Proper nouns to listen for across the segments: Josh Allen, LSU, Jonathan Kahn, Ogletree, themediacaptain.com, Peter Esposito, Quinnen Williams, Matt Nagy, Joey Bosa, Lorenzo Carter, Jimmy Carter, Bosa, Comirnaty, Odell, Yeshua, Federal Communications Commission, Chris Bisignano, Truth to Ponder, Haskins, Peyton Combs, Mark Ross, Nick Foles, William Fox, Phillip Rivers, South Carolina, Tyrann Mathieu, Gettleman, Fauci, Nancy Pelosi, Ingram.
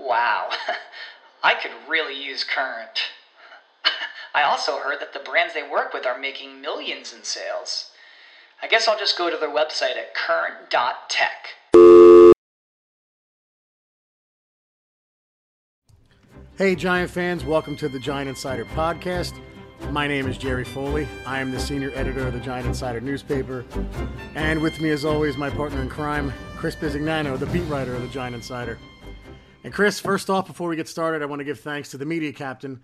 Wow. I could really use Current. I also heard that the brands they work with are making millions in sales. I guess I'll just go to their website at current.tech. Hey Giant fans, welcome to the Giant Insider podcast. My name is Jerry Foley. I am the senior editor of the Giant Insider newspaper. And with me as always, my partner in crime, Chris Bisignano, the beat writer of the Giant Insider. And Chris, first off, before we get started, I want to give thanks to The Media Captain,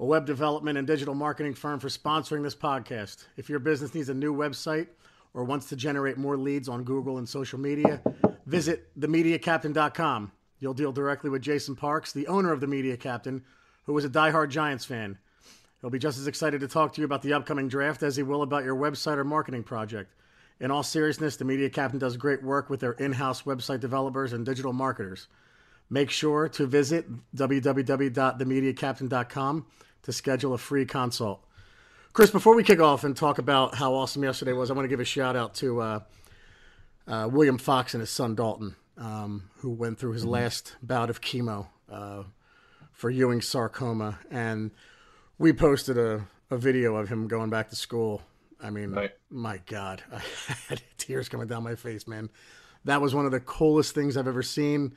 a web development and digital marketing firm, for sponsoring this podcast. If your business needs a new website or wants to generate more leads on Google and social media, visit themediacaptain.com. You'll deal directly with Jason Parks, the owner of The Media Captain, who is a diehard Giants fan. He'll be just as excited to talk to you about the upcoming draft as he will about your website or marketing project. In all seriousness, The Media Captain does great work with their in-house website developers and digital marketers. Make sure to visit www.themediacaptain.com to schedule a free consult. Chris, before we kick off and talk about how awesome yesterday was, I want to give a shout out to William Fox and his son Dalton, who went through his last bout of chemo for Ewing's sarcoma. And we posted a video of him going back to school. I mean, My God, I had tears coming down my face, man. That was one of the coolest things I've ever seen.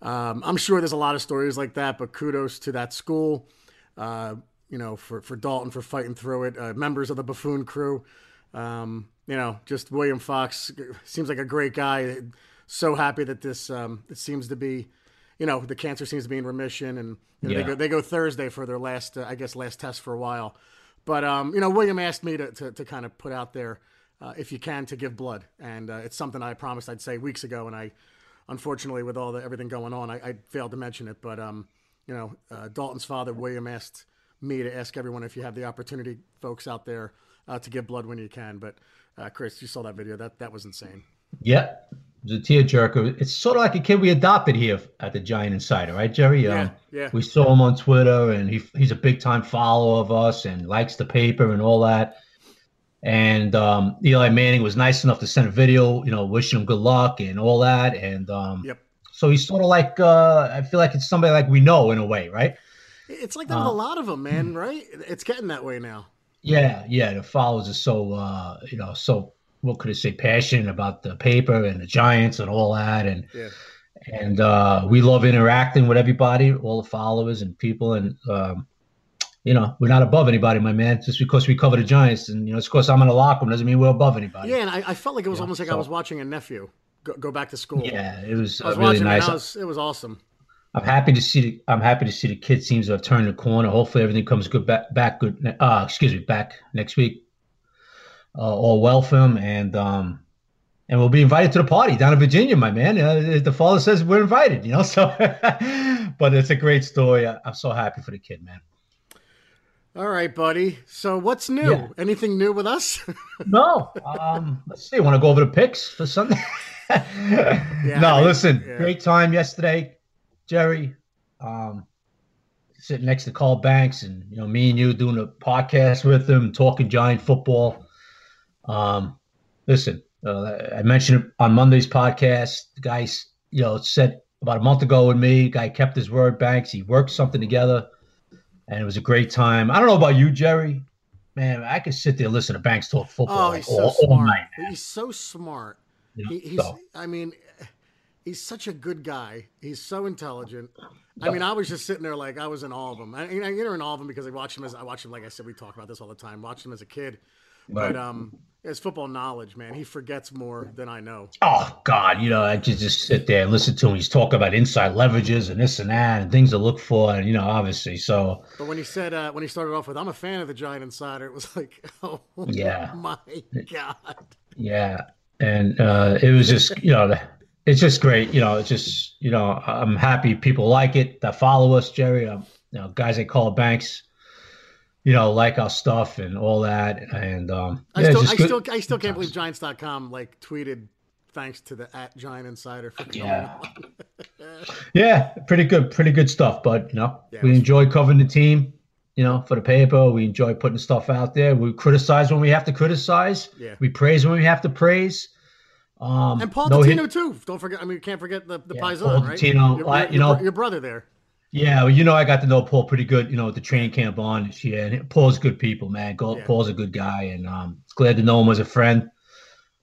I'm sure there's a lot of stories like that, but kudos to that school, for Dalton, for fighting through it, members of the Buffoon Crew, just William Fox seems like a great guy. So happy that this, it seems to be, the cancer seems to be in remission, and they go Thursday for their last test for a while. But, William asked me to kind of put out there, if you can, to give blood. And, it's something I promised I'd say weeks ago, and unfortunately, with everything going on, I failed to mention it, but Dalton's father, William, asked me to ask everyone if you have the opportunity, folks out there, to give blood when you can. But Chris, you saw that video; that was insane. Yeah, it was a tearjerker. It's sort of like a kid we adopted here at the Giant Insider, right, Jerry? Yeah. We saw him on Twitter, and he's a big time follower of us and likes the paper and all that. And Eli Manning was nice enough to send a video, wishing him good luck and all that. And So he's sort of like, I feel like it's somebody like we know in a way, right? It's like that with a lot of them, man, right? It's getting that way now. Yeah. The followers are so, so what could I say, passionate about the paper and the Giants and all that. And we love interacting with everybody, all the followers and people. And, we're not above anybody, my man. Just because we cover the Giants and, it's because I'm in a locker room doesn't mean we're above anybody. Yeah, and I felt like it was almost like I was watching a nephew go back to school. Yeah, it was really nice. It was awesome. I'm happy to see the kid seems to have turned the corner. Hopefully everything comes good back next week. All well for him, and we'll be invited to the party down in Virginia, my man. The father says we're invited, so but it's a great story. I'm so happy for the kid, man. All right, buddy. So what's new? Yeah. Anything new with us? No. Let's see. Want to go over the picks for Sunday? Great time yesterday, Jerry. Sitting next to Carl Banks and, me and you doing a podcast with him, talking Giant football. I mentioned it on Monday's podcast. The guy, said about a month ago with me, the guy kept his word, Banks. He worked something together. And it was a great time. I don't know about you, Jerry. Man, I could sit there and listen to Banks talk football all night. Man. He's so smart. He's such a good guy. He's so intelligent. I mean, I was just sitting there like I was in awe of him. You're in awe of him because I watched him, like I said, we talk about this all the time. Watched him as a kid. Right. But his football knowledge, man, he forgets more than I know. Oh, God. I just sit there and listen to him. He's talking about inside leverages and this and that and things to look for, and, obviously. So. But when he said, when he started off with, I'm a fan of the Giant Insider, it was like, oh, yeah. My God. Yeah. And it was just, it's just great. You know, it's just, you know, I'm happy people like it that follow us, Jerry. You know, guys like Carl Banks, you know, like our stuff and all that. And I still can't believe Giants.com like tweeted thanks to the @Giant Insider for coming on. Yeah, pretty good stuff, bud. You know, we enjoy covering the team, you know, for the paper. We enjoy putting stuff out there. We criticize when we have to criticize. Yeah. We praise when we have to praise. And Paul Dottino too. Don't forget. I mean, you can't forget the Paisan, Paul right? Dottino, your brother there. Yeah, well, you know, I got to know Paul pretty good, you know, at the training camp on this year. And Paul's good people, man. Paul's a good guy, and glad to know him as a friend.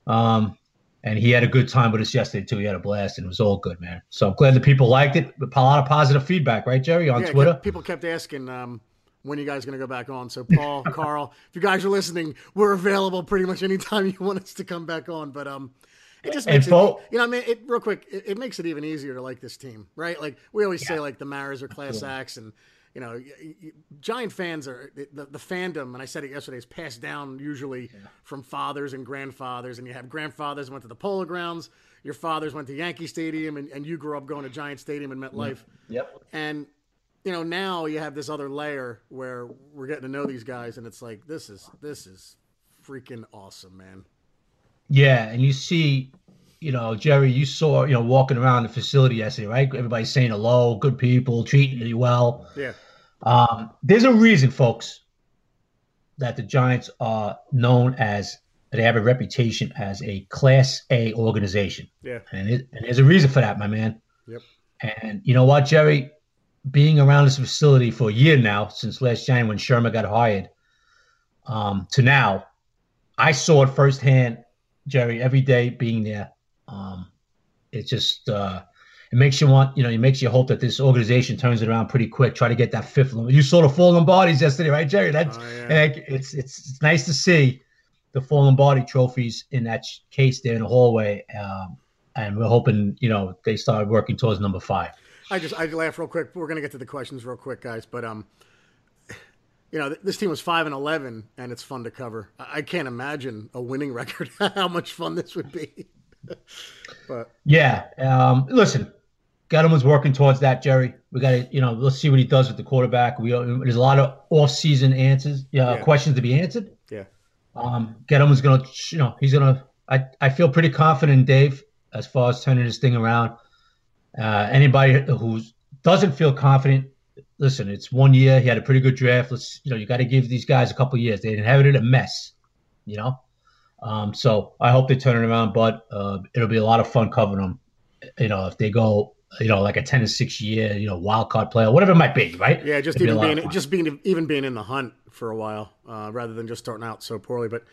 And he had a good time with us yesterday too. He had a blast, and it was all good, man. So I'm glad the people liked it. A lot of positive feedback, right, Jerry, on Twitter. People kept asking. When are you guys going to go back on? So, Paul, Carl, if you guys are listening, we're available pretty much anytime you want us to come back on. But it just makes it makes it even easier to like this team, right? Like we always say, like the Maras are class acts, and you know, Giant fans are the fandom. And I said it yesterday is passed down usually from fathers and grandfathers, and you have grandfathers went to the Polo Grounds, your fathers went to Yankee Stadium, and you grew up going to Giant Stadium in MetLife. Yep, and. You know, now you have this other layer where we're getting to know these guys, and it's like this is freaking awesome, man. Yeah, and you see, you know, Jerry, you saw, you know, walking around the facility yesterday, right? Everybody's saying hello, good people, treating you well. Yeah. There's a reason, folks, that the Giants are known as they have a reputation as a Class A organization. Yeah. And there's a reason for that, my man. Yep. And you know what, Jerry? Being around this facility for a year now, since last January when Sherman got hired, to now, I saw it firsthand, Jerry, every day being there. It just it makes you want, you know, it makes you hope that this organization turns it around pretty quick. Try to get that fifth. You saw the full Lombardis yesterday, right, Jerry? That's it's nice to see the full Lombardi trophies in that case there in the hallway, and we're hoping, you know, they start working towards number 5. I laugh real quick. We're going to get to the questions real quick, guys. But, you know, this team was 5-11, and it's fun to cover. I can't imagine a winning record, how much fun this would be. But yeah. Listen, Gettleman's working towards that, Jerry. We got to, you know, let's see what he does with the quarterback. There's a lot of off-season questions to be answered. Yeah. Gettleman's going to, you know, he's going to – I feel pretty confident, Dave, as far as turning this thing around. Anybody who doesn't feel confident, listen, it's 1 year. He had a pretty good draft. You got to give these guys a couple years. They inherited a mess, you know. So I hope they turn it around, but it'll be a lot of fun covering them. You know, if they go, you know, like a 10- or 6-year, you know, wild card player, whatever it might be, right? Yeah, just being in the hunt for a while, rather than just starting out so poorly, but.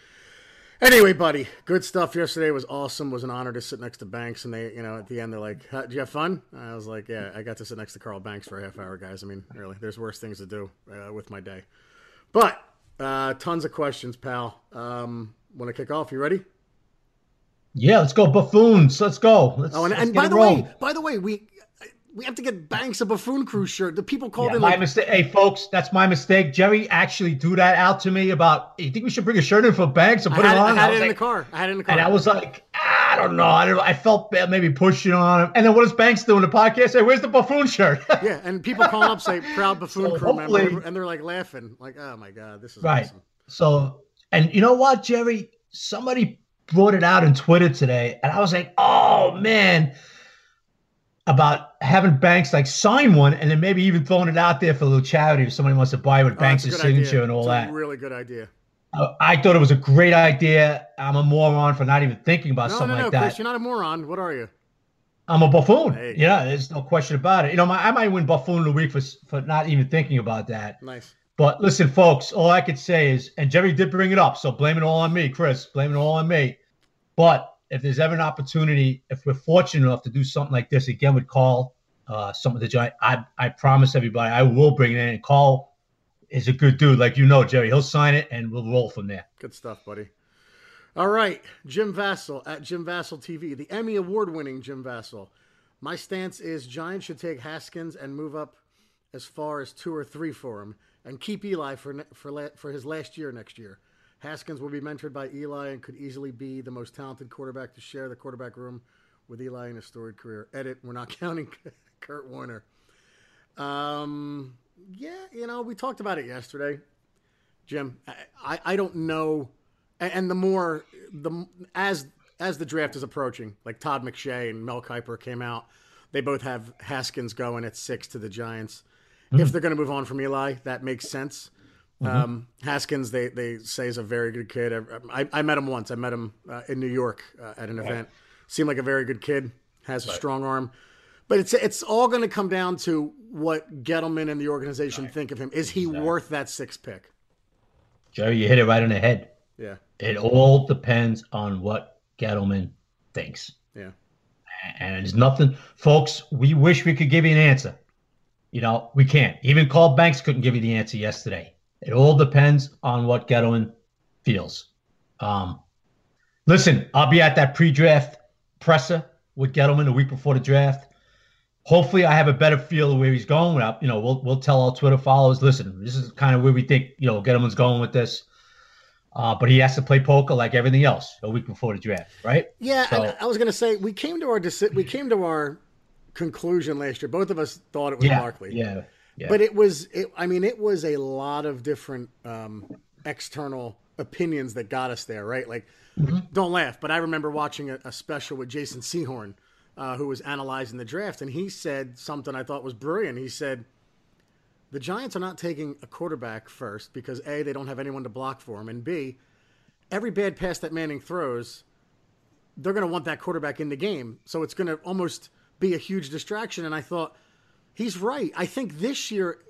Anyway, buddy, good stuff yesterday. Was awesome. It was an honor to sit next to Banks, and they, you know, at the end they're like, "Did you have fun?" And I was like, "Yeah, I got to sit next to Carl Banks for a half hour, guys. I mean, really, there's worse things to do with my day." But tons of questions, pal. Want to kick off? You ready? Yeah, let's go, buffoons. Let's go. By the way, we have to get Banks a Buffoon Crew shirt. The people called in. My mistake. Hey, folks, that's my mistake. Jerry actually threw that out to me about, you think we should bring a shirt in for Banks and put it on? I had it in the car. And I was like, I don't know. I felt bad, maybe pushing on him. And then what does Banks do in the podcast? Say, where's the Buffoon shirt? Yeah, and people call up, say, proud Buffoon Crew member. And they're like laughing. Like, oh, my God, this is awesome. So, and you know what, Jerry? Somebody brought it out on Twitter today. And I was like, oh, man. About having Banks like sign one and then maybe even throwing it out there for a little charity if somebody wants to buy with Banks' signature idea. And all that. It's a really good idea. I thought it was a great idea. I'm a moron for not even thinking about something like that. No, Chris, you're not a moron. What are you? I'm a buffoon. Hey. Yeah, there's no question about it. You know, I might win Buffoon of the Week for not even thinking about that. Nice. But listen, folks, all I could say is, and Jerry did bring it up, so blame it all on me, Chris. Blame it all on me. But if there's ever an opportunity, if we're fortunate enough to do something like this again with Carl, some of the Giants, I promise everybody I will bring it in. And Carl is a good dude, like you know, Jerry. He'll sign it, and we'll roll from there. Good stuff, buddy. All right, Jim Vassell at Jim Vassell TV, the Emmy award-winning Jim Vassell. My stance is Giants should take Haskins and move up as far as 2 or 3 for him, and keep Eli for his last year next year. Haskins will be mentored by Eli and could easily be the most talented quarterback to share the quarterback room with Eli in his storied career. Edit, we're not counting Kurt Warner. Yeah, you know, we talked about it yesterday, Jim. I don't know. And as the draft is approaching, like Todd McShay and Mel Kiper came out, they both have Haskins going at 6 to the Giants. Mm-hmm. If they're going to move on from Eli, that makes sense. Mm-hmm. Haskins, they say, is a very good kid. I met him once. I met him in New York at an event. Seemed like a very good kid. Has a strong arm. But it's all going to come down to what Gettleman and the organization think of him. Is he worth that 6th pick? Joe, you hit it right on the head. Yeah. It all depends on what Gettleman thinks. Yeah. And there's nothing, folks, we wish we could give you an answer. You know, we can't. Even Carl Banks couldn't give you the answer yesterday. It all depends on what Gettleman feels. Listen, I'll be at that pre-draft presser with Gettleman a week before the draft. Hopefully I have a better feel of where he's going. You know, we'll tell our Twitter followers, listen, this is kind of where we think, you know, Gettleman's going with this. But he has to play poker like everything else a week before the draft, right? Yeah, so, and I was going to say, we came to our conclusion last year. Both of us thought it was Barkley. Yeah, yeah. But it was a lot of different external opinions that got us there, right? Like, don't laugh, but I remember watching a special with Jason Sehorn, who was analyzing the draft, and he said something I thought was brilliant. He said, the Giants are not taking a quarterback first because, A, they don't have anyone to block for him, and, B, every bad pass that Manning throws, they're going to want that quarterback in the game. So it's going to almost be a huge distraction. And I thought, he's right. I think this year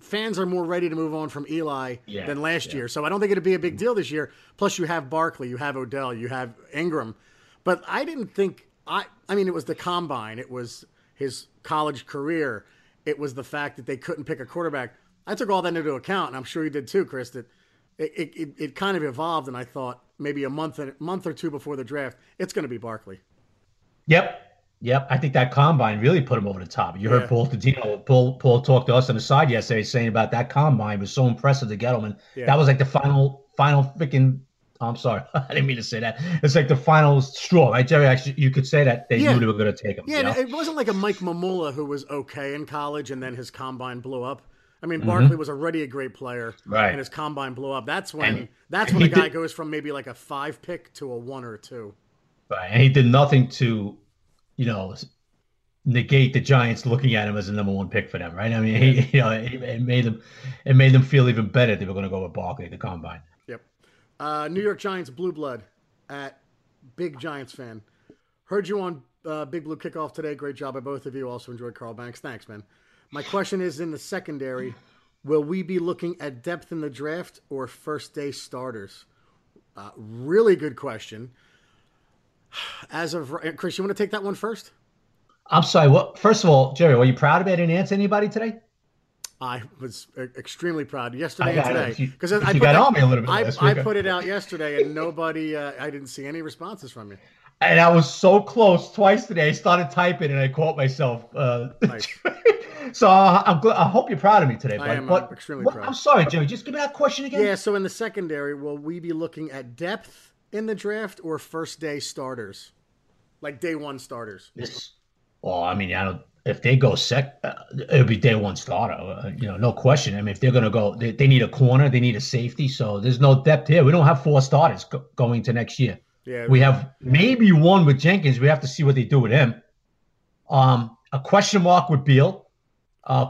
fans are more ready to move on from Eli than last year. So I don't think it'll be a big deal this year. Plus, you have Barkley, you have Odell, you have Ingram. But I didn't think – I mean, it was the combine. It was his college career. It was the fact that they couldn't pick a quarterback. I took all that into account, and I'm sure you did too, Chris, that it kind of evolved, and I thought maybe a month or two before the draft, it's going to be Barkley. Yep. I think that combine really put him over the top. You heard Paul Dottino. Paul talked to us on the side yesterday saying about that combine was so impressive to Gettleman. Yeah. That was like the final freaking – I'm sorry. I didn't mean to say that. It's like the final straw, right, Jerry? Actually, you could say that they knew they were going to take him. Yeah, you know? It wasn't like a Mike Mamula who was okay in college and then his combine blew up. I mean, Barkley was already a great player, and his combine blew up. That's when a guy goes from maybe like a 5 pick to a 1 or 2. Right, and he did nothing to – you know, negate the Giants looking at him as the number 1 pick for them, right? I mean, it made them feel even better they were going to go with Barkley at the combine. Yep. New York Giants Blue Blood at Big Giants Fan. Heard you on Big Blue Kickoff today. Great job by both of you. Also enjoyed Carl Banks. Thanks, man. My question is, in the secondary, will we be looking at depth in the draft or first-day starters? Really good question. As of Chris, you want to take that one first? I'm sorry. Well, first of all, Jerry, were you proud about any answer anybody today? I was extremely proud yesterday and today because you got on me a little bit. I put it out yesterday, and nobody. I didn't see any responses from you. And I was so close twice today. I started typing, and I caught myself. Nice. So I'm glad. I hope you're proud of me today. I am extremely proud. I'm sorry, Jerry. Just give me that question again. Yeah. So in the secondary, will we be looking at depth in the draft or first day starters, like day 1 starters? Well, I mean, if they go it'll be day 1 starter. You know, no question. I mean, if they're gonna go, they need a corner, they need a safety. So there's no depth here. We don't have 4 starters going to next year. Yeah, we have maybe 1 with Jenkins. We have to see what they do with him. A question mark with Beal.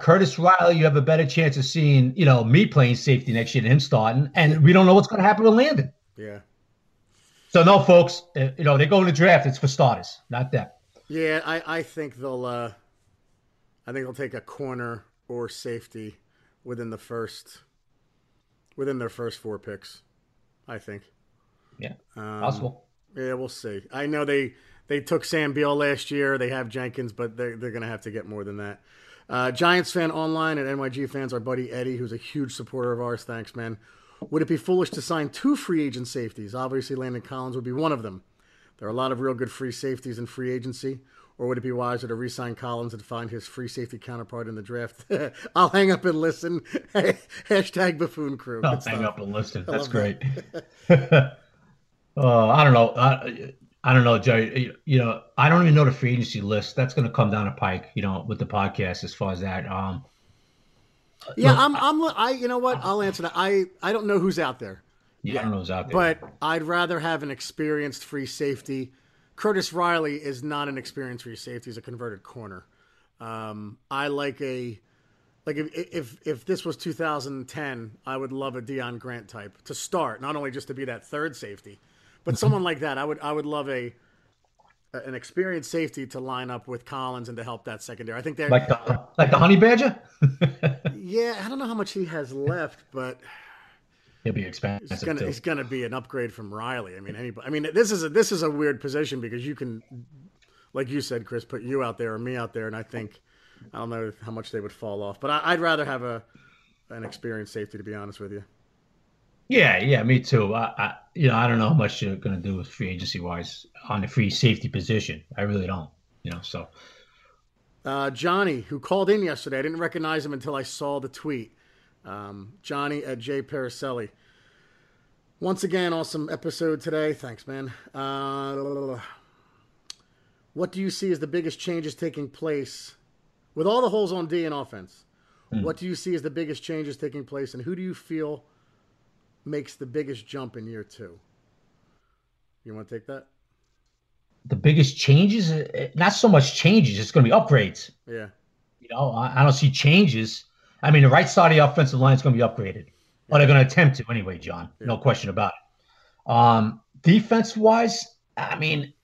Curtis Riley, you have a better chance of seeing, you know, me playing safety next year than him starting. And we don't know what's gonna happen with Landon. Yeah. So, no, folks, you know, they go in the draft. It's for starters, not that. Yeah, I think they'll take a corner or safety within their first 4 picks, I think. Yeah, possible. Yeah, we'll see. I know they took Sam Beal last year. They have Jenkins, but they're going to have to get more than that. Giants Fan Online at NYG Fans, our buddy Eddie, who's a huge supporter of ours. Thanks, man. Would it be foolish to sign 2 free agent safeties? Obviously, Landon Collins would be one of them. There are a lot of real good free safeties in free agency. Or would it be wiser to re-sign Collins and find his free safety counterpart in the draft? I'll hang up and listen. Hashtag Buffoon Crew. I'll hang up and listen. That's great. I don't know. I don't know, Jerry, you know, I don't even know the free agency list. That's going to come down the pike, you know, with the podcast as far as that. Yeah, look, I you know what? I'll answer that. I don't know who's out there. Yeah, I don't know who's out there. But I'd rather have an experienced free safety. Curtis Riley is not an experienced free safety. He's a converted corner. I like a, like if this was 2010, I would love a Deion Grant type to start, not only just to be that third safety, but someone like that. I would love an experienced safety to line up with Collins and to help that secondary. I think they're like the honey badger. Yeah, I don't know how much he has left, but he'll be expensive. He's gonna be an upgrade from Riley. I mean, anybody. I mean, this is a weird position because you can, like you said, Chris, put you out there or me out there, and I think I don't know how much they would fall off. But I'd rather have an experienced safety, to be honest with you. Yeah, me too. I don't know how much you're going to do with free agency wise on the free safety position. I really don't, you know. So, Johnny, who called in yesterday, I didn't recognize him until I saw the tweet. Johnny at J Paracelli. Once again, awesome episode today. Thanks, man. What do you see as the biggest changes taking place with all the holes on D in offense? What do you see as the biggest changes taking place, and who do you feel makes the biggest jump in year two? You want to take that? The biggest changes, not so much changes. It's going to be upgrades. Yeah. You know, I don't see changes. I mean, the right side of the offensive line is going to be upgraded. Yeah. Or they're going to attempt to anyway, John. Yeah. No question about it. Defense-wise, I mean,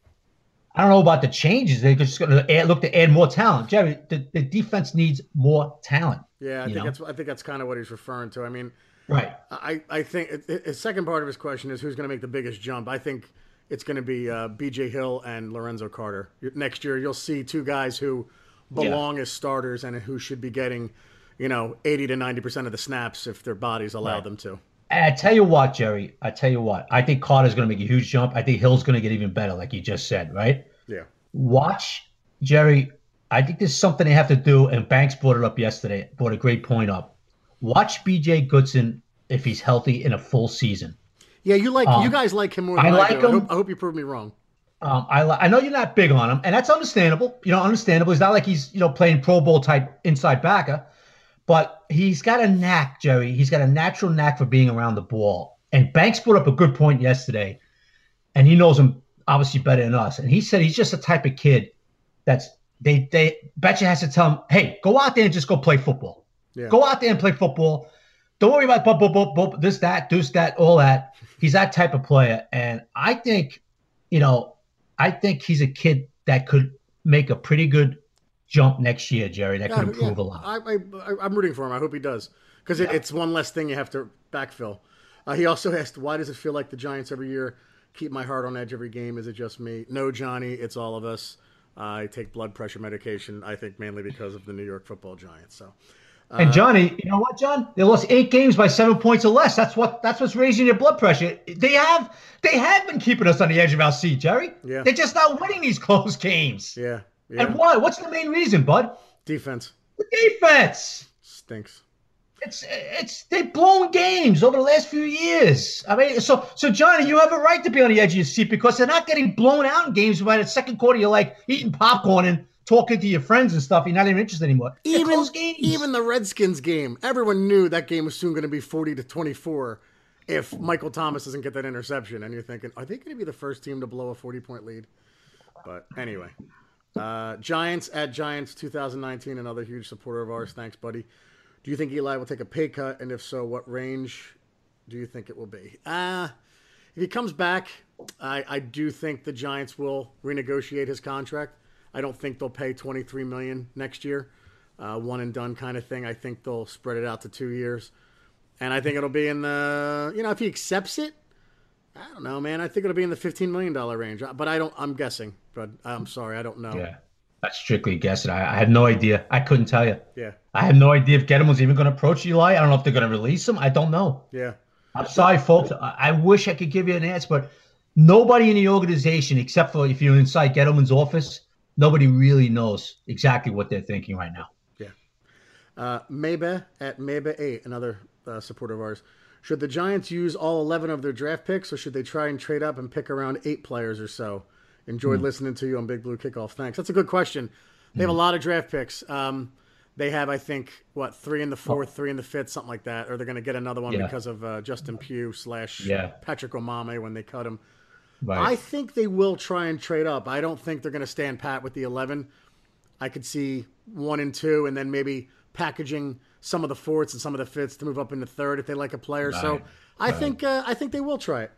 I don't know about the changes. They're just going to look to add more talent. Jerry, the defense needs more talent. Yeah, I think that's kind of what he's referring to. I mean, right. I think the second part of his question is who's going to make the biggest jump. I think it's going to be B.J. Hill and Lorenzo Carter. Next year, you'll see two guys who belong as starters and who should be getting, you know, 80 to 90% of the snaps if their bodies allow them to. And I tell you what, Jerry, I think Carter's going to make a huge jump. I think Hill's going to get even better, like you just said, right? Yeah. Watch, Jerry, I think there's something they have to do, and Banks brought it up yesterday, brought a great point up. Watch B.J. Goodson if he's healthy in a full season. Yeah, you guys like him more than I like him. I hope you prove me wrong. I know you're not big on him, and that's understandable. You know, understandable. It's not like he's, you know, playing Pro Bowl type inside backer, but he's got a knack, Jerry. He's got a natural knack for being around the ball. And Banks brought up a good point yesterday, and he knows him obviously better than us. And he said he's just the type of kid that's they Betcha has to tell him, hey, go out there and just go play football. Yeah. Go out there and play football. Don't worry about this, that, deuce, that, all that. He's that type of player. And I think, you know, he's a kid that could make a pretty good jump next year, Jerry. That could improve a lot. I'm rooting for him. I hope he does. Because it's one less thing you have to backfill. He also asked, why does it feel like the Giants every year keep my heart on edge every game? Is it just me? No, Johnny, it's all of us. I take blood pressure medication, I think, mainly because of the New York football Giants. So. And Johnny, you know what, John? They lost 8 games by 7 points or less. That's what's raising your blood pressure. They have been keeping us on the edge of our seat, Jerry. Yeah. They're just not winning these close games. Yeah. And why? What's the main reason, bud? Defense. The defense stinks. It's they've blown games over the last few years. I mean, so Johnny, you have a right to be on the edge of your seat because they're not getting blown out in games. By the second quarter, you're like eating popcorn and talking to your friends and stuff, you're not even interested anymore. Even the Redskins game, everyone knew that game was soon going to be 40-24 if Michael Thomas doesn't get that interception. And you're thinking, are they going to be the first team to blow a 40-point lead? But anyway, Giants at Giants 2019, another huge supporter of ours. Thanks, buddy. Do you think Eli will take a pay cut? And if so, what range do you think it will be? If he comes back, I do think the Giants will renegotiate his contract. I don't think they'll pay $23 million next year, one and done kind of thing. I think they'll spread it out to 2 years. And I think it'll be in the, you know, if he accepts it, I don't know, man. I think it'll be in the $15 million range. But I'm guessing. But I'm sorry, I don't know. Yeah, that's strictly guessing. I have no idea. I couldn't tell you. Yeah. I have no idea if Gettleman's even going to approach Eli. I don't know if they're going to release him. I don't know. Yeah. I'm sorry, folks. I wish I could give you an answer, but nobody in the organization, except for if you're inside Gettleman's office, nobody really knows exactly what they're thinking right now. Yeah. Maybe at Maybe 8, another supporter of ours. Should the Giants use all 11 of their draft picks, or should they try and trade up and pick around 8 players or so? Enjoyed listening to you on Big Blue Kickoff. Thanks. That's a good question. They have a lot of draft picks. They have, I think, what, three in the fourth, three in the fifth, something like that. Or they're going to get another one because of Justin Pugh / Patrick Omame when they cut him. Right. I think they will try and trade up. I don't think they're going to stand pat with the 11. I could see 1 and 2 and then maybe packaging some of the fourths and some of the fifths to move up into third if they like a player. Right. So I think they will try it.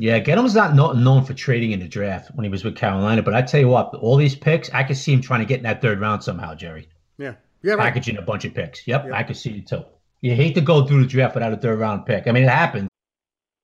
Yeah, Gettleman's not known for trading in the draft when he was with Carolina, but I tell you what, all these picks, I could see him trying to get in that third round somehow, Jerry. Yeah, right. Packaging a bunch of picks. Yep, I could see it too. You hate to go through the draft without a third round pick. I mean, it happens.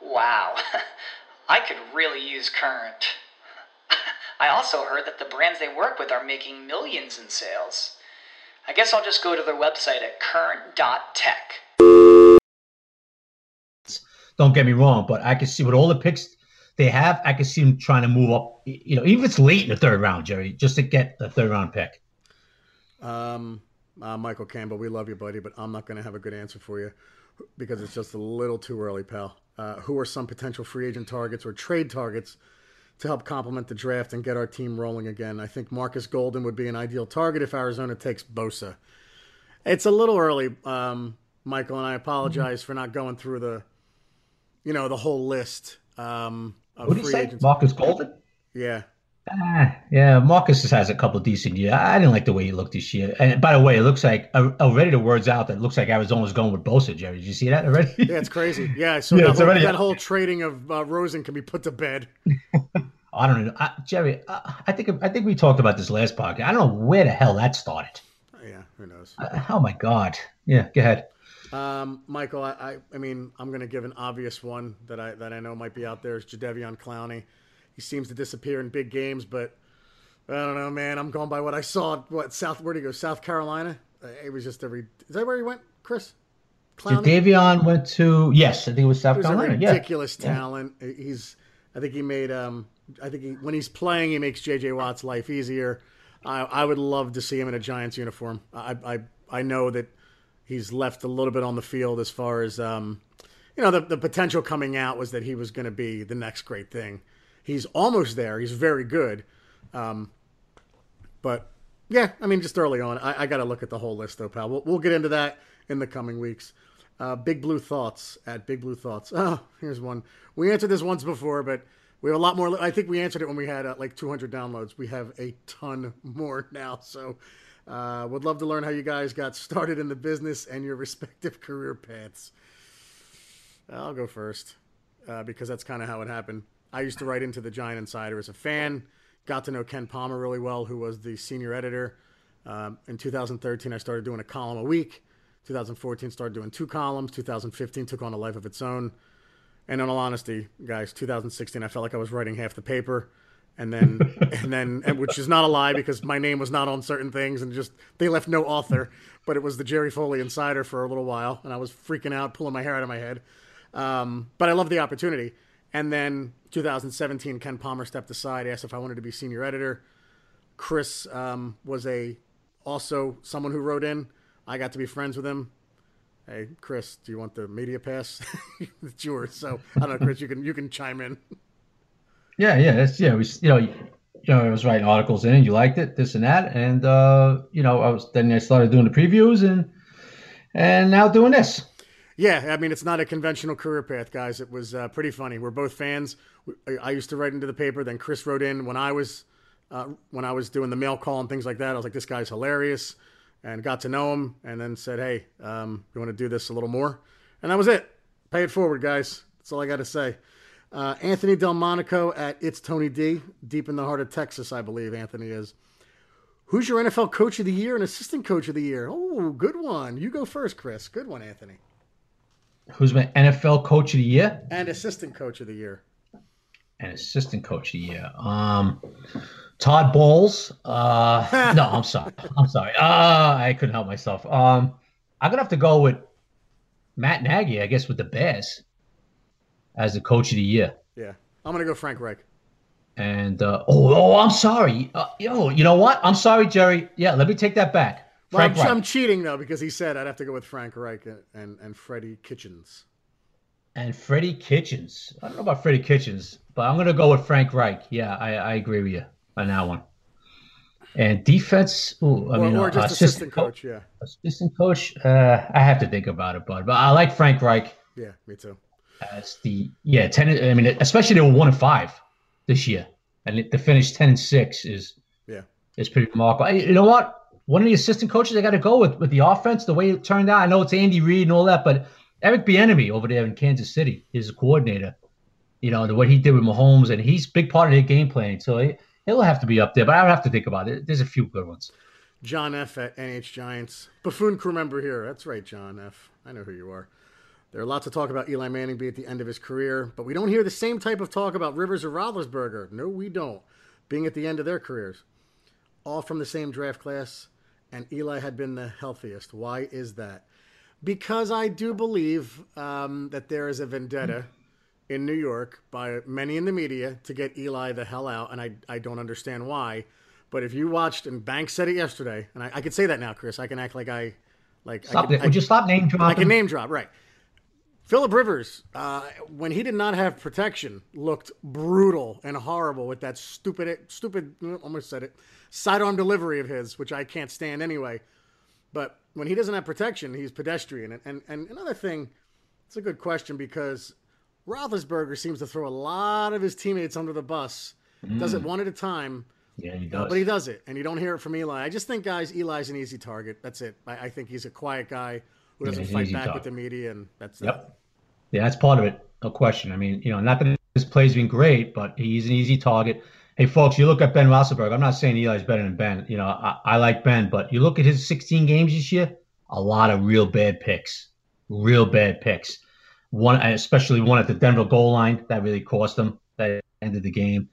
Wow, I could really use Current. I also heard that the brands they work with are making millions in sales. I guess I'll just go to their website at current.tech. Don't get me wrong, but I can see with all the picks they have, I can see them trying to move up, you know, even if it's late in the third round, Jerry, just to get a third round pick. Michael Campbell, we love you, buddy, but I'm not going to have a good answer for you because it's just a little too early, pal. Who are some potential free agent targets or trade targets to help complement the draft and get our team rolling again? I think Marcus Golden would be an ideal target if Arizona takes Bosa. It's a little early, Michael, and I apologize for not going through the whole list. What did you say? Marcus Golden? Yeah. Marcus has a couple of decent years. I didn't like the way he looked this year. And by the way, it looks like already the word's out that it looks like Arizona's going with Bosa, Jerry. Did you see that already? Yeah, it's crazy. Yeah, so that whole trading of Rosen can be put to bed. I don't know. Jerry, I think we talked about this last podcast. I don't know where the hell that started. Yeah, who knows? Oh, my God. Yeah, go ahead. Michael, I mean, I'm going to give an obvious one that I know might be out there is Jadeveon Clowney. He seems to disappear in big games, but I don't know, man. I'm going by what I saw. Where'd he go? South Carolina? It was just is that where he went, Chris? Clowney? Jadeveon went to, yes, I think it was South Carolina. He was a ridiculous talent. When he's playing, he makes J.J. Watt's life easier. I would love to see him in a Giants uniform. I know that he's left a little bit on the field as far as, the potential coming out was that he was going to be the next great thing. He's almost there. He's very good. But, yeah, I mean, just early on, I got to look at the whole list, though, pal. We'll get into that in the coming weeks. Big Blue Thoughts at Big Blue Thoughts. Oh, here's one. We answered this once before, but we have a lot more. I think we answered it when we had 200 downloads. We have a ton more now, so... would love to learn how you guys got started in the business and your respective career paths. I'll go first because that's kind of how it happened. I used to write into the Giant Insider as a fan, got to know Ken Palmer really well, who was the senior editor. In 2013, I started doing a column a week. 2014, started doing 2 columns. 2015 took on a life of its own. And in all honesty, guys, 2016, I felt like I was writing half the paper. And then, which is not a lie because my name was not on certain things and just, they left no author, but it was the Jerry Foley Insider for a little while. And I was freaking out, pulling my hair out of my head. But I loved the opportunity. And then 2017, Ken Palmer stepped aside, asked if I wanted to be senior editor. Chris, was also someone who wrote in. I got to be friends with him. Hey, Chris, do you want the media pass? It's yours. So I don't know, Chris, you can chime in. Yeah. I was writing articles in, and you liked it, this and that, and I started doing the previews, and now doing this. Yeah, I mean, it's not a conventional career path, guys. It was pretty funny. We're both fans. I used to write into the paper. Then Chris wrote in when I was doing the mail call and things like that. I was like, this guy's hilarious, and got to know him, and then said, hey, you want to do this a little more? And that was it. Pay it forward, guys. That's all I got to say. Anthony Delmonico at It's Tony D, deep in the heart of Texas, I believe Anthony is. Who's your NFL Coach of the Year and Assistant Coach of the Year? Oh, good one. You go first, Chris. Good one, Anthony. Who's my NFL Coach of the Year? And Assistant Coach of the Year. and assistant coach of the year. Todd Bowles. No, I'm sorry. I couldn't help myself. I'm going to have to go with Matt Nagy, I guess, with the Bears as the coach of the year. Yeah. I'm going to go Frank Reich. And, I'm sorry. You know what? I'm sorry, Jerry. Yeah, let me take that back. Frank Reich. I'm cheating, though, because he said I'd have to go with Frank Reich and Freddie Kitchens. And Freddie Kitchens. I don't know about Freddie Kitchens, but I'm going to go with Frank Reich. Yeah, I agree with you on that one. And defense, just assistant coach, yeah. Assistant coach, I have to think about it, bud. But I like Frank Reich. Yeah, me too. As the especially they were 1-5 this year, and to finish 10-6 is pretty remarkable. You know what? One of the assistant coaches I got to go with the offense, the way it turned out. I know it's Andy Reid and all that, but Eric Bieniemy over there in Kansas City is a coordinator. You know, the what he did with Mahomes, and he's a big part of their game planning. So it'll have to be up there, but I would have to think about it. There's a few good ones. John F. at NH Giants. Buffoon crew member here. That's right, John F. I know who you are. There are lots of talk about Eli Manning being at the end of his career, but we don't hear the same type of talk about Rivers or Roethlisberger. No, we don't. Being at the end of their careers. All from the same draft class, and Eli had been the healthiest. Why is that? Because I do believe that there is a vendetta in New York by many in the media to get Eli the hell out, and I don't understand why. But if you watched, and Banks said it yesterday, and I could say that now, Chris. I can act like I... like. Stop it. Would you stop name dropping? I can name drop, right. Phillip Rivers, when he did not have protection, looked brutal and horrible with that stupid, almost said it, sidearm delivery of his, which I can't stand anyway. But when he doesn't have protection, he's pedestrian. And another thing, it's a good question because Roethlisberger seems to throw a lot of his teammates under the bus. Does it one at a time. Yeah, he does. But he does it, and you don't hear it from Eli. I just think, guys, Eli's an easy target. That's it. I think he's a quiet guy. Who doesn't fight back with the media, and that's it. Yep. Yeah, that's part of it. No question. I mean, not that his play's been great, but he's an easy target. Hey, folks, you look at Ben Roethlisberger. I'm not saying Eli's better than Ben. I like Ben, but you look at his 16 games this year, a lot of real bad picks. One, especially one at the Denver goal line, that really cost him. That ended the game.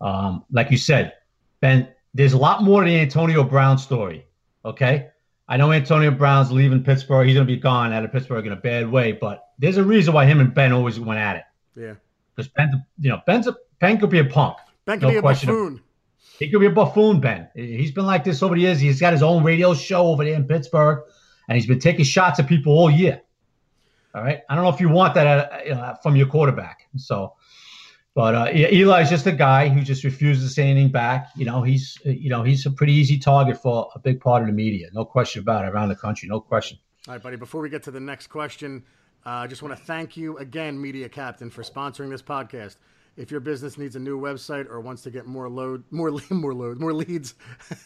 Like you said, Ben, there's a lot more to the Antonio Brown story, okay? I know Antonio Brown's leaving Pittsburgh. He's going to be gone out of Pittsburgh in a bad way, but there's a reason why him and Ben always went at it. Yeah. Because Ben could be a punk. Ben could be a buffoon. He could be a buffoon, Ben. He's been like this over the years. He's got his own radio show over there in Pittsburgh, and he's been taking shots at people all year. All right? I don't know if you want that from your quarterback. So, but Eli's just a guy who just refuses to say anything back. He's a pretty easy target for a big part of the media. No question about it, around the country. No question. All right, buddy. Before we get to the next question, I just want to thank you again, Media Captain, for sponsoring this podcast. If your business needs a new website or wants to get more leads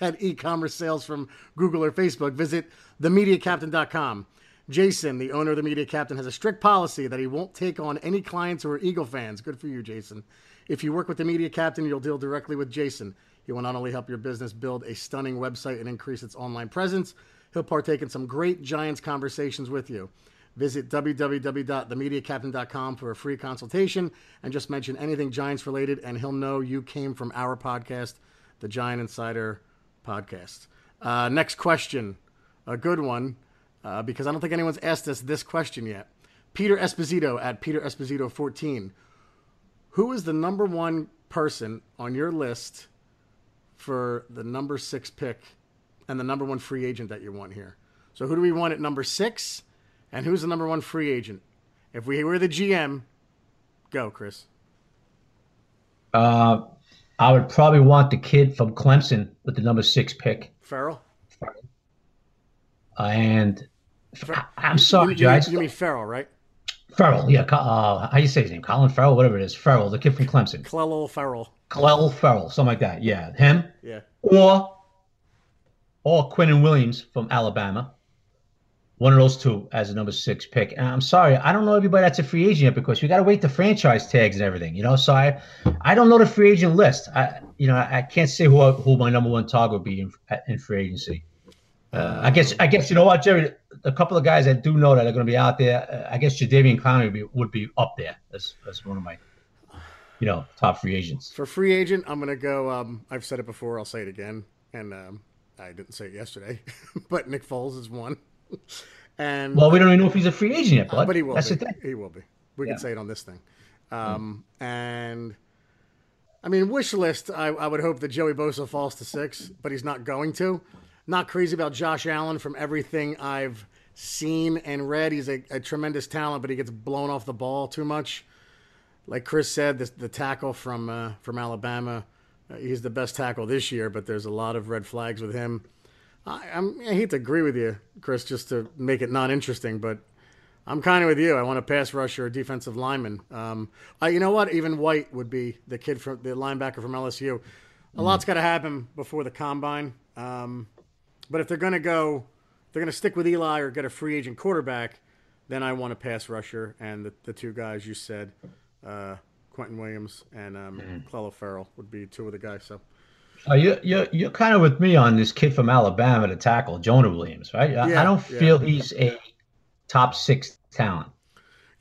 at e-commerce sales from Google or Facebook, visit themediacaptain.com. Jason, the owner of The Media Captain, has a strict policy that he won't take on any clients who are Eagle fans. Good for you, Jason. If you work with The Media Captain, you'll deal directly with Jason. He will not only help your business build a stunning website and increase its online presence, he'll partake in some great Giants conversations with you. Visit www.themediacaptain.com for a free consultation and just mention anything Giants related, and he'll know you came from our podcast, the Giant Insider podcast. Next question, a good one. Because I don't think anyone's asked us this question yet. Peter Esposito at Peter Esposito 14. Who is the number one person on your list for the number 6 pick and the number 1 free agent that you want here? So who do we want at number 6? And who's the number 1 free agent? If we were the GM, go, Chris. I would probably want the kid from Clemson with the number 6 pick. Ferrell? And... I'm sorry, Giants. You mean Ferrell, right? Ferrell, yeah. How do you say his name? Colin Ferrell, whatever it is. Ferrell, the kid from Clemson. Clelin Ferrell, something like that. Yeah, him. Yeah. Or Quinnen Williams from Alabama. One of those two as a number 6 pick. And I'm sorry, I don't know everybody that's a free agent yet because we got to wait the franchise tags and everything. So I don't know the free agent list. I can't say who my number 1 target would be in free agency. I guess you know what, Jerry? A couple of guys that do know that are going to be out there. I guess Jadeveon Clowney would be up there as one of my you know, top free agents. For free agent, I'm going to go, I've said it before, I'll say it again. And I didn't say it yesterday, but Nick Foles is one. And well, we don't even know if he's a free agent yet, but he will that's be. The thing. He will be. We can say it on this thing. And I mean, wish list, I would hope that Joey Bosa falls to 6, but he's not going to. Not crazy about Josh Allen from everything I've seen and read. He's a tremendous talent, but he gets blown off the ball too much. Like Chris said, the tackle from Alabama, he's the best tackle this year, but there's a lot of red flags with him. I hate to agree with you, Chris, just to make it non-interesting, but I'm kind of with you. I want a pass rusher or defensive lineman. You know what? Even White would be the kid from the linebacker from LSU. A lot's got to happen before the combine. But if they're going to go, they're going to stick with Eli or get a free agent quarterback, then I want a pass rusher. And the two guys you said, Quinnen Williams and Clelin Ferrell would be two of the guys. So. You're kind of with me on this kid from Alabama to tackle, Jonah Williams, right? I don't feel he's a top 6 talent.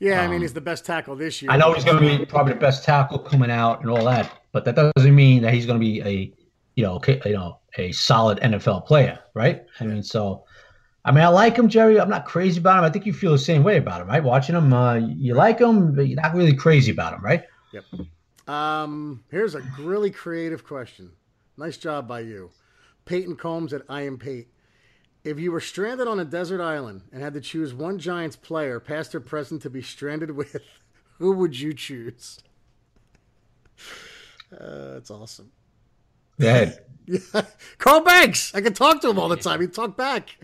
Yeah, I mean, he's the best tackle this year. I know he's going to be probably the best tackle coming out and all that, but that doesn't mean that he's going to be a solid NFL player, right? I mean, so I like him, Jerry. I'm not crazy about him. I think you feel the same way about him, right? Watching him, you like him, but you're not really crazy about him, right? Yep. Here's a really creative question. Nice job by you. Peyton Combs at I Am Pate. If you were stranded on a desert island and had to choose one Giants player, past or present, to be stranded with, who would you choose? That's awesome. Yeah. Carl Banks. I can talk to him all the time. He'd talk back.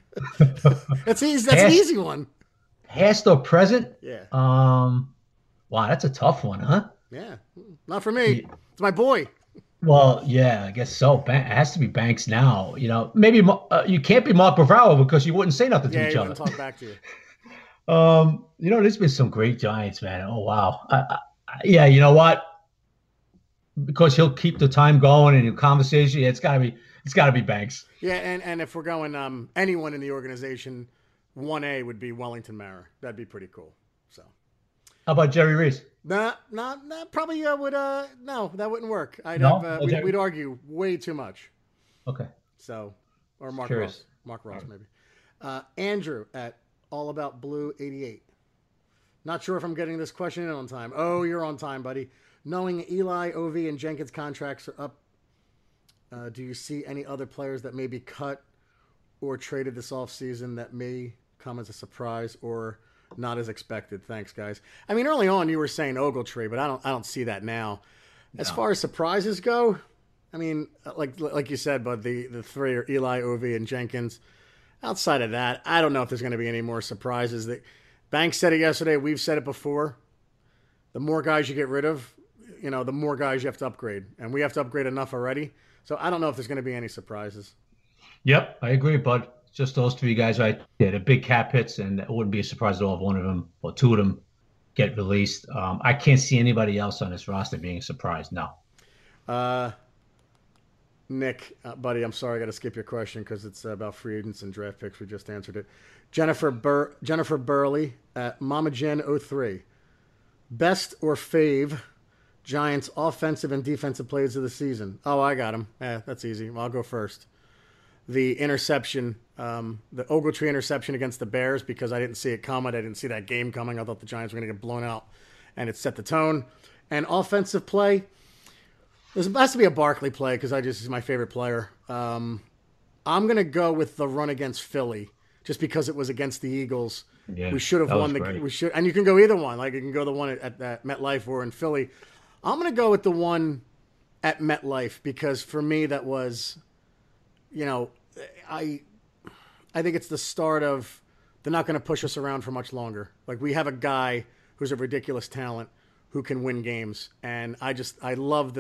That's an easy one. Past or present? Yeah. Wow, that's a tough one, huh? Yeah. Not for me. Yeah. It's my boy. Well, yeah, I guess so. It has to be Banks now. You know, maybe you can't be Mark Bavaro because you wouldn't say nothing to each other. Yeah, he wouldn't talk back to you. You know, there's been some great Giants, man. Oh, wow. Yeah, you know what? Because he'll keep the time going and the conversation. Yeah, it's got to be Banks. Yeah, and if we're going anyone in the organization, 1A would be Wellington Mara. That'd be pretty cool. So, how about Jerry Reese? Nah, probably that wouldn't work. We'd argue way too much. Okay. So, or Mark Ross. Mark Ross, maybe. Andrew at All About Blue 88. Not sure if I'm getting this question in on time. Oh, you're on time, buddy. Knowing Eli, OV, and Jenkins contracts are up, do you see any other players that may be cut or traded this offseason that may come as a surprise or not as expected? Thanks, guys. I mean, early on you were saying Ogletree, but I don't see that now. No. As far as surprises go, I mean, like you said, Bud, the three are Eli, OV, and Jenkins. Outside of that, I don't know if there's going to be any more surprises. That Banks said it yesterday. We've said it before. The more guys you get rid of, you know, the more guys you have to upgrade, and we have to upgrade enough already. So I don't know if there's going to be any surprises. Yep, I agree, Bud. Just those three guys right there, the big cap hits, and it wouldn't be a surprise at all if one of them or two of them get released. I can't see anybody else on this roster being a surprise, no. Nick, buddy, I'm sorry I got to skip your question because it's about free agents and draft picks. We just answered it. Jennifer Burley at Mama Jen 03. Best or fave Giants offensive and defensive plays of the season? Oh, I got him. That's easy. Well, I'll go first. The interception, the Ogletree interception against the Bears, because I didn't see it coming. I didn't see that game coming. I thought the Giants were going to get blown out, and it set the tone. And offensive play, there has to be a Barkley play because he's my favorite player. I'm going to go with the run against Philly just because it was against the Eagles. Yeah, we should have won the game. And you can go either one. Like, you can go the one at MetLife or in Philly. I'm going to go with the one at MetLife because for me that was, you know, I think it's the start of they're not going to push us around for much longer. Like, we have a guy who's a ridiculous talent who can win games. And I love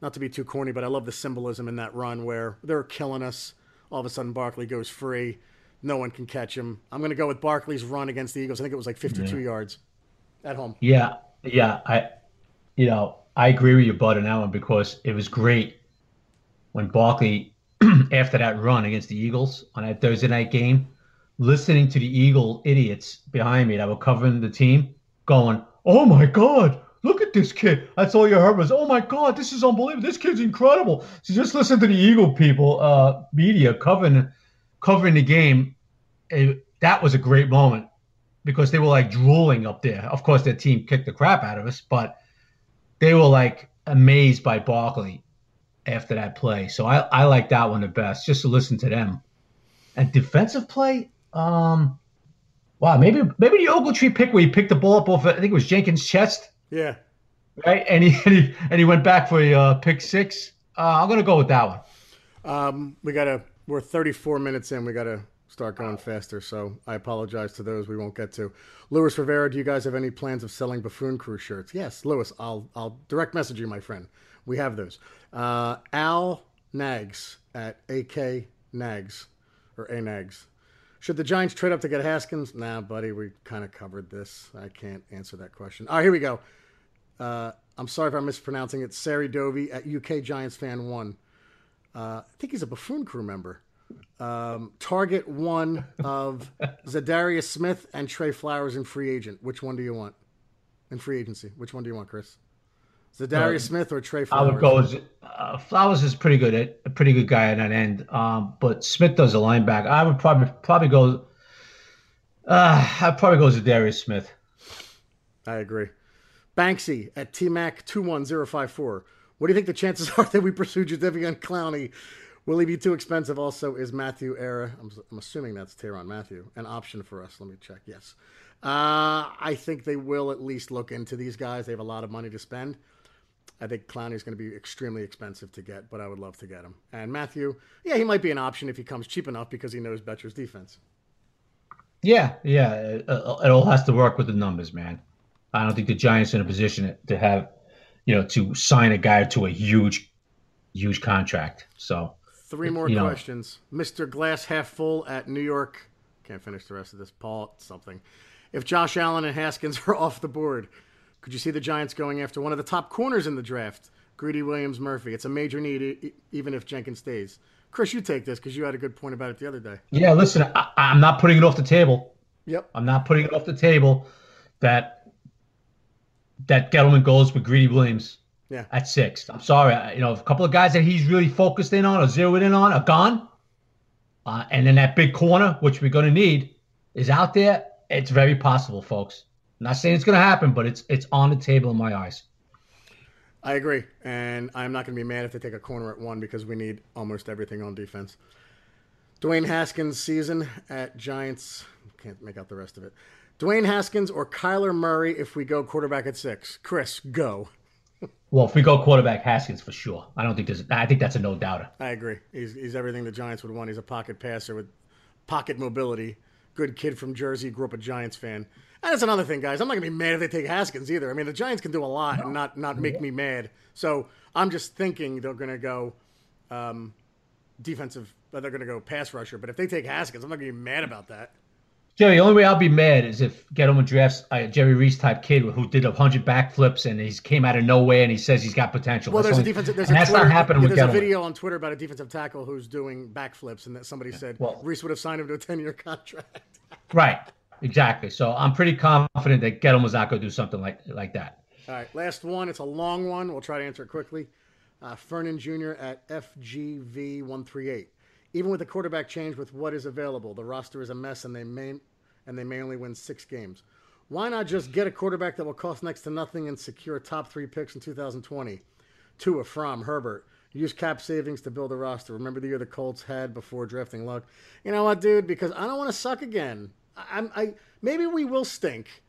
not to be too corny, but I love the symbolism in that run where they're killing us. All of a sudden, Barkley goes free. No one can catch him. I'm going to go with Barkley's run against the Eagles. I think it was like 52 yards at home. Yeah. I agree with you, Bud, on that one because it was great when Barkley, after that run against the Eagles on that Thursday night game, listening to the Eagle idiots behind me that were covering the team going, oh, my God, look at this kid. That's all you heard was, oh, my God, this is unbelievable. This kid's incredible. So just listen to the Eagle people, media, covering the game. That was a great moment because they were, like, drooling up there. Of course, their team kicked the crap out of us, but they were, like, amazed by Barkley after that play. So I like that one the best, just to listen to them. And defensive play, wow, maybe the Ogletree pick where he picked the ball up off, I think it was Jenkins' chest. Yeah. Right? And he went back for a pick six. I'm going to go with that one. We're 34 minutes in. We got to start going faster, so I apologize to those we won't get to. Luis Rivera, do you guys have any plans of selling Buffoon Crew shirts? Yes, Luis, I'll direct message you, my friend. We have those. Al Nags at AK Nags or A Nags. Should the Giants trade up to get Haskins? Nah, buddy, we kind of covered this. I can't answer that question. All right, here we go. I'm sorry if I'm mispronouncing it. Sari Dovey at UK Giants Fan 1. I think he's a Buffoon Crew member. Target one of Zadarius Smith and Trey Flowers in free agent. Which one do you want in free agency? Which one do you want, Chris? Zadarius Smith or Trey Flowers? I would go with Flowers is pretty good at a pretty good guy at that end. But Smith does a linebacker. I would probably go. I'd probably go Zadarius Smith. I agree. Banksy at TMac21054. What do you think the chances are that we pursue Jadeveon Clowney? Will he be too expensive? Also, is Mathieu era? I'm assuming that's Tyrann Mathieu, an option for us. Let me check. Yes. I think they will at least look into these guys. They have a lot of money to spend. I think Clowney is going to be extremely expensive to get, but I would love to get him. And Mathieu, yeah, he might be an option if he comes cheap enough because he knows Betcher's defense. Yeah. It all has to work with the numbers, man. I don't think the Giants are in a position to have, to sign a guy to a huge contract. So. Three more questions. Mr. Glass Half Full at New York. Can't finish the rest of this. Paul something. If Josh Allen and Haskins are off the board, could you see the Giants going after one of the top corners in the draft? Greedy Williams Murphy. It's a major need, even if Jenkins stays. Chris, you take this because you had a good point about it the other day. Yeah, listen, I'm not putting it off the table. Yep. I'm not putting it off the table that Gettleman goes with Greedy Williams. Yeah, at sixth. I'm sorry. A couple of guys that he's really focused in on or zeroed in on are gone. And then that big corner, which we're going to need, is out there. It's very possible, folks. I'm not saying it's going to happen, but it's on the table in my eyes. I agree. And I'm not going to be mad if they take a corner at one because we need almost everything on defense. Dwayne Haskins season at Giants. Can't make out the rest of it. Dwayne Haskins or Kyler Murray if we go quarterback at six. Chris, go. Well, if we go quarterback, Haskins for sure. I think that's a no-doubter. I agree. He's everything the Giants would want. He's a pocket passer with pocket mobility. Good kid from Jersey. Grew up a Giants fan. And that's another thing, guys. I'm not going to be mad if they take Haskins either. I mean, the Giants can do a lot and not make me mad. So I'm just thinking they're going to go defensive. They're going to go pass rusher. But if they take Haskins, I'm not going to be mad about that. Jerry, the only way I'll be mad is if Gettleman drafts a Jerry Reese type kid who did 100 backflips and he came out of nowhere and he says he's got potential. Well, there's a video on Twitter about a defensive tackle who's doing backflips and that somebody said Reese would have signed him to a 10-year contract. Right, exactly. So I'm pretty confident that Gettleman's not going to do something like that. All right, last one. It's a long one. We'll try to answer it quickly. Fernan Jr. at FGV138. Even with the quarterback change with what is available, the roster is a mess and they may only win 6 games. Why not just get a quarterback that will cost next to nothing and secure top 3 picks in 2020? Tua, Fromm, Herbert. Use cap savings to build a roster. Remember the year the Colts had before drafting Luck? You know what, dude? Because I don't want to suck again. I maybe we will stink,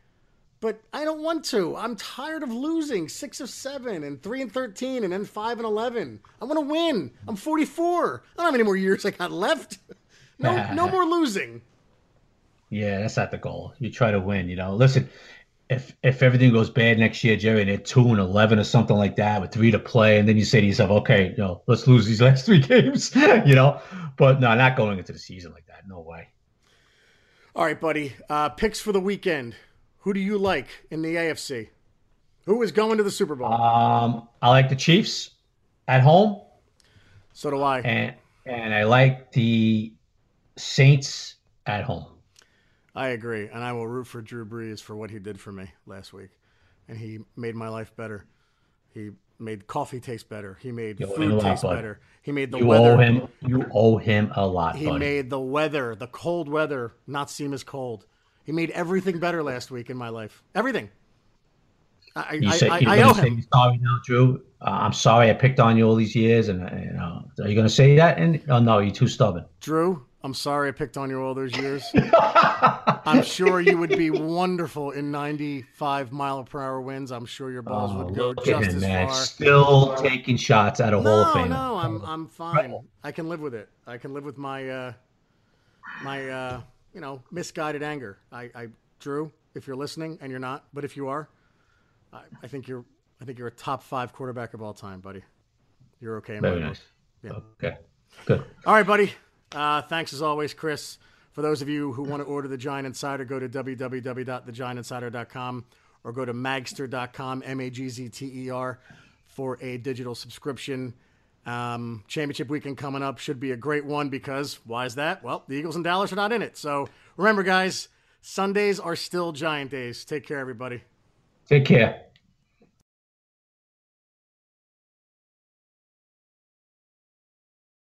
but I don't want to. I'm tired of losing 6 of 7 and 3 and 13 and then 5 and 11. I want to win. I'm 44. I don't have any more years I got left. No more losing. Yeah, that's not the goal. You try to win, Listen, if everything goes bad next year, Jerry, they're 2 and 11 or something like that with 3 to play, and then you say to yourself, okay, let's lose these last 3 games, But no, not going into the season like that. No way. All right, buddy. Picks for the weekend. Who do you like in the AFC? Who is going to the Super Bowl? I like the Chiefs at home. So do I. And I like the Saints at home. I agree, and I will root for Drew Brees for what he did for me last week. and he made my life better. He made coffee taste better. He made food taste better. He made the weather. You owe him a lot, buddy. He made the weather, the cold weather, not seem as cold. He made everything better last week in my life. Everything. I owe him. Sorry now, Drew. I'm sorry I picked on you all these years. And are you going to say that? And oh, no, you're too stubborn. Drew, I'm sorry I picked on you all those years. I'm sure you would be wonderful in 95 mile per hour winds. I'm sure your balls would go just as far. Still taking shots at a Hall of Famer. No, I'm fine. I can live with it. I can live with my misguided anger. Drew, if you're listening, and you're not, but if you are, I think you're a top 5 quarterback of all time, buddy. You're okay. Very nice. Yeah. Okay. Good. All right, buddy. Thanks as always, Chris. For those of you who want to order the Giant Insider, go to www.thegiantinsider.com or go to magzter.com, MAGZTER, for a digital subscription. Championship weekend coming up should be a great one because why is that? Well, the Eagles and Dallas are not in it. So remember, guys, Sundays are still Giant days. Take care, everybody. Take care.